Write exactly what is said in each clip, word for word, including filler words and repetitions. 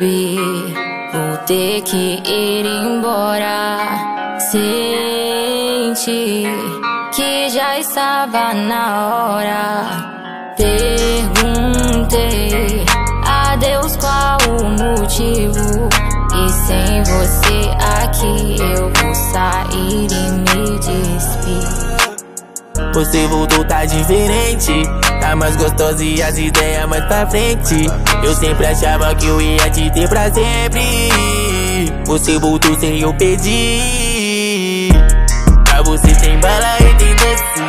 baby, vou ter que ir embora. Senti que já estava na hora. Perguntei a Deus qual o motivo, e sem você aqui eu vou sair e me despir. Você voltou, tá diferente, tá mais gostosa e as ideias mais pra frente. Eu sempre achava que eu ia te ter pra sempre. Você voltou sem eu pedir. Pra você tem bala e tem doce,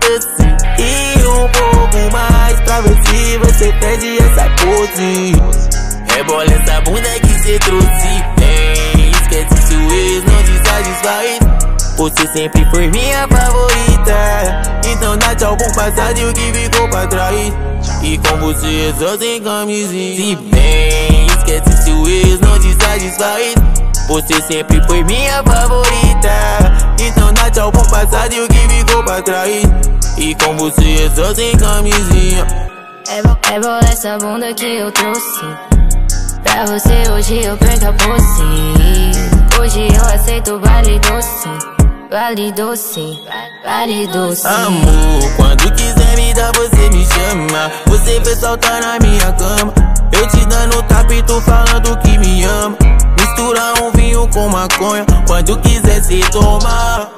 doce e um pouco mais. Pra ver se você perde essa pose. Rebola essa bunda que cê trouxe, ei, esquece seu ex, não te satisfaz. Você sempre foi minha favorita, então dá tchau pro passado e o que ficou pra trás. E com você só tem camisinha. Se bem, esquece seu ex, não te satisfaz. Você sempre foi minha favorita, então dá tchau pro passado e o que ficou pra trás. E com você só tem camisinha. Rebola essa bunda que eu trouxe, pra você hoje eu perco a pose. Hoje eu aceito Bala e Doce, Bala e Doce, Bala e Doce. Amor, quando quiser me dar você me chama. Você vê saltar na minha cama, eu te dando tapa e tu falando que me ama. Mistura um vinho com maconha, quando quiser se tomar.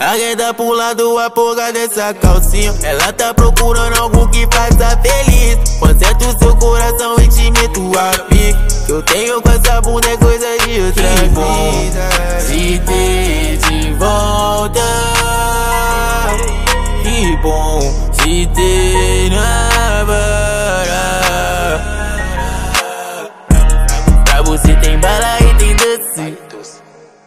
Arreda pro lado a porra dessa calcinha. Ela tá procurando algo que faça feliz. Conserta o seu coração e te meto a pique. Que eu tenho com essa bunda é coisa de outra vida. Te ter de volta, que bom te ter na vara. Pra você tem bala e tem doce,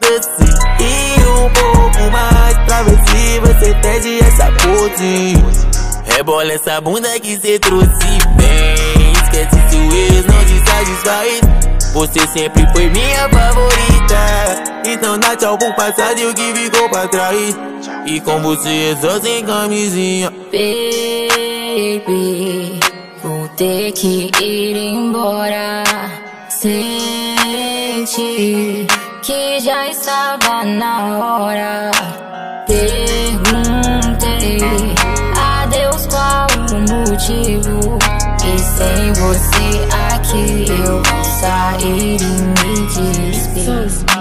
doce e um pouco mais. Pra ver se você perde essa pose. Rebola essa bunda que cê trouxe. Bem, esquece seu ex, não te satisfaz. Você sempre foi minha favorita, então dá tchau pro passado e o que ficou pra trás. E com você só sem camisinha. Baby, vou ter que ir embora. Senti que já estava na hora. Perguntei a Deus qual o motivo, e sem você aqui eu vou sair e me despir.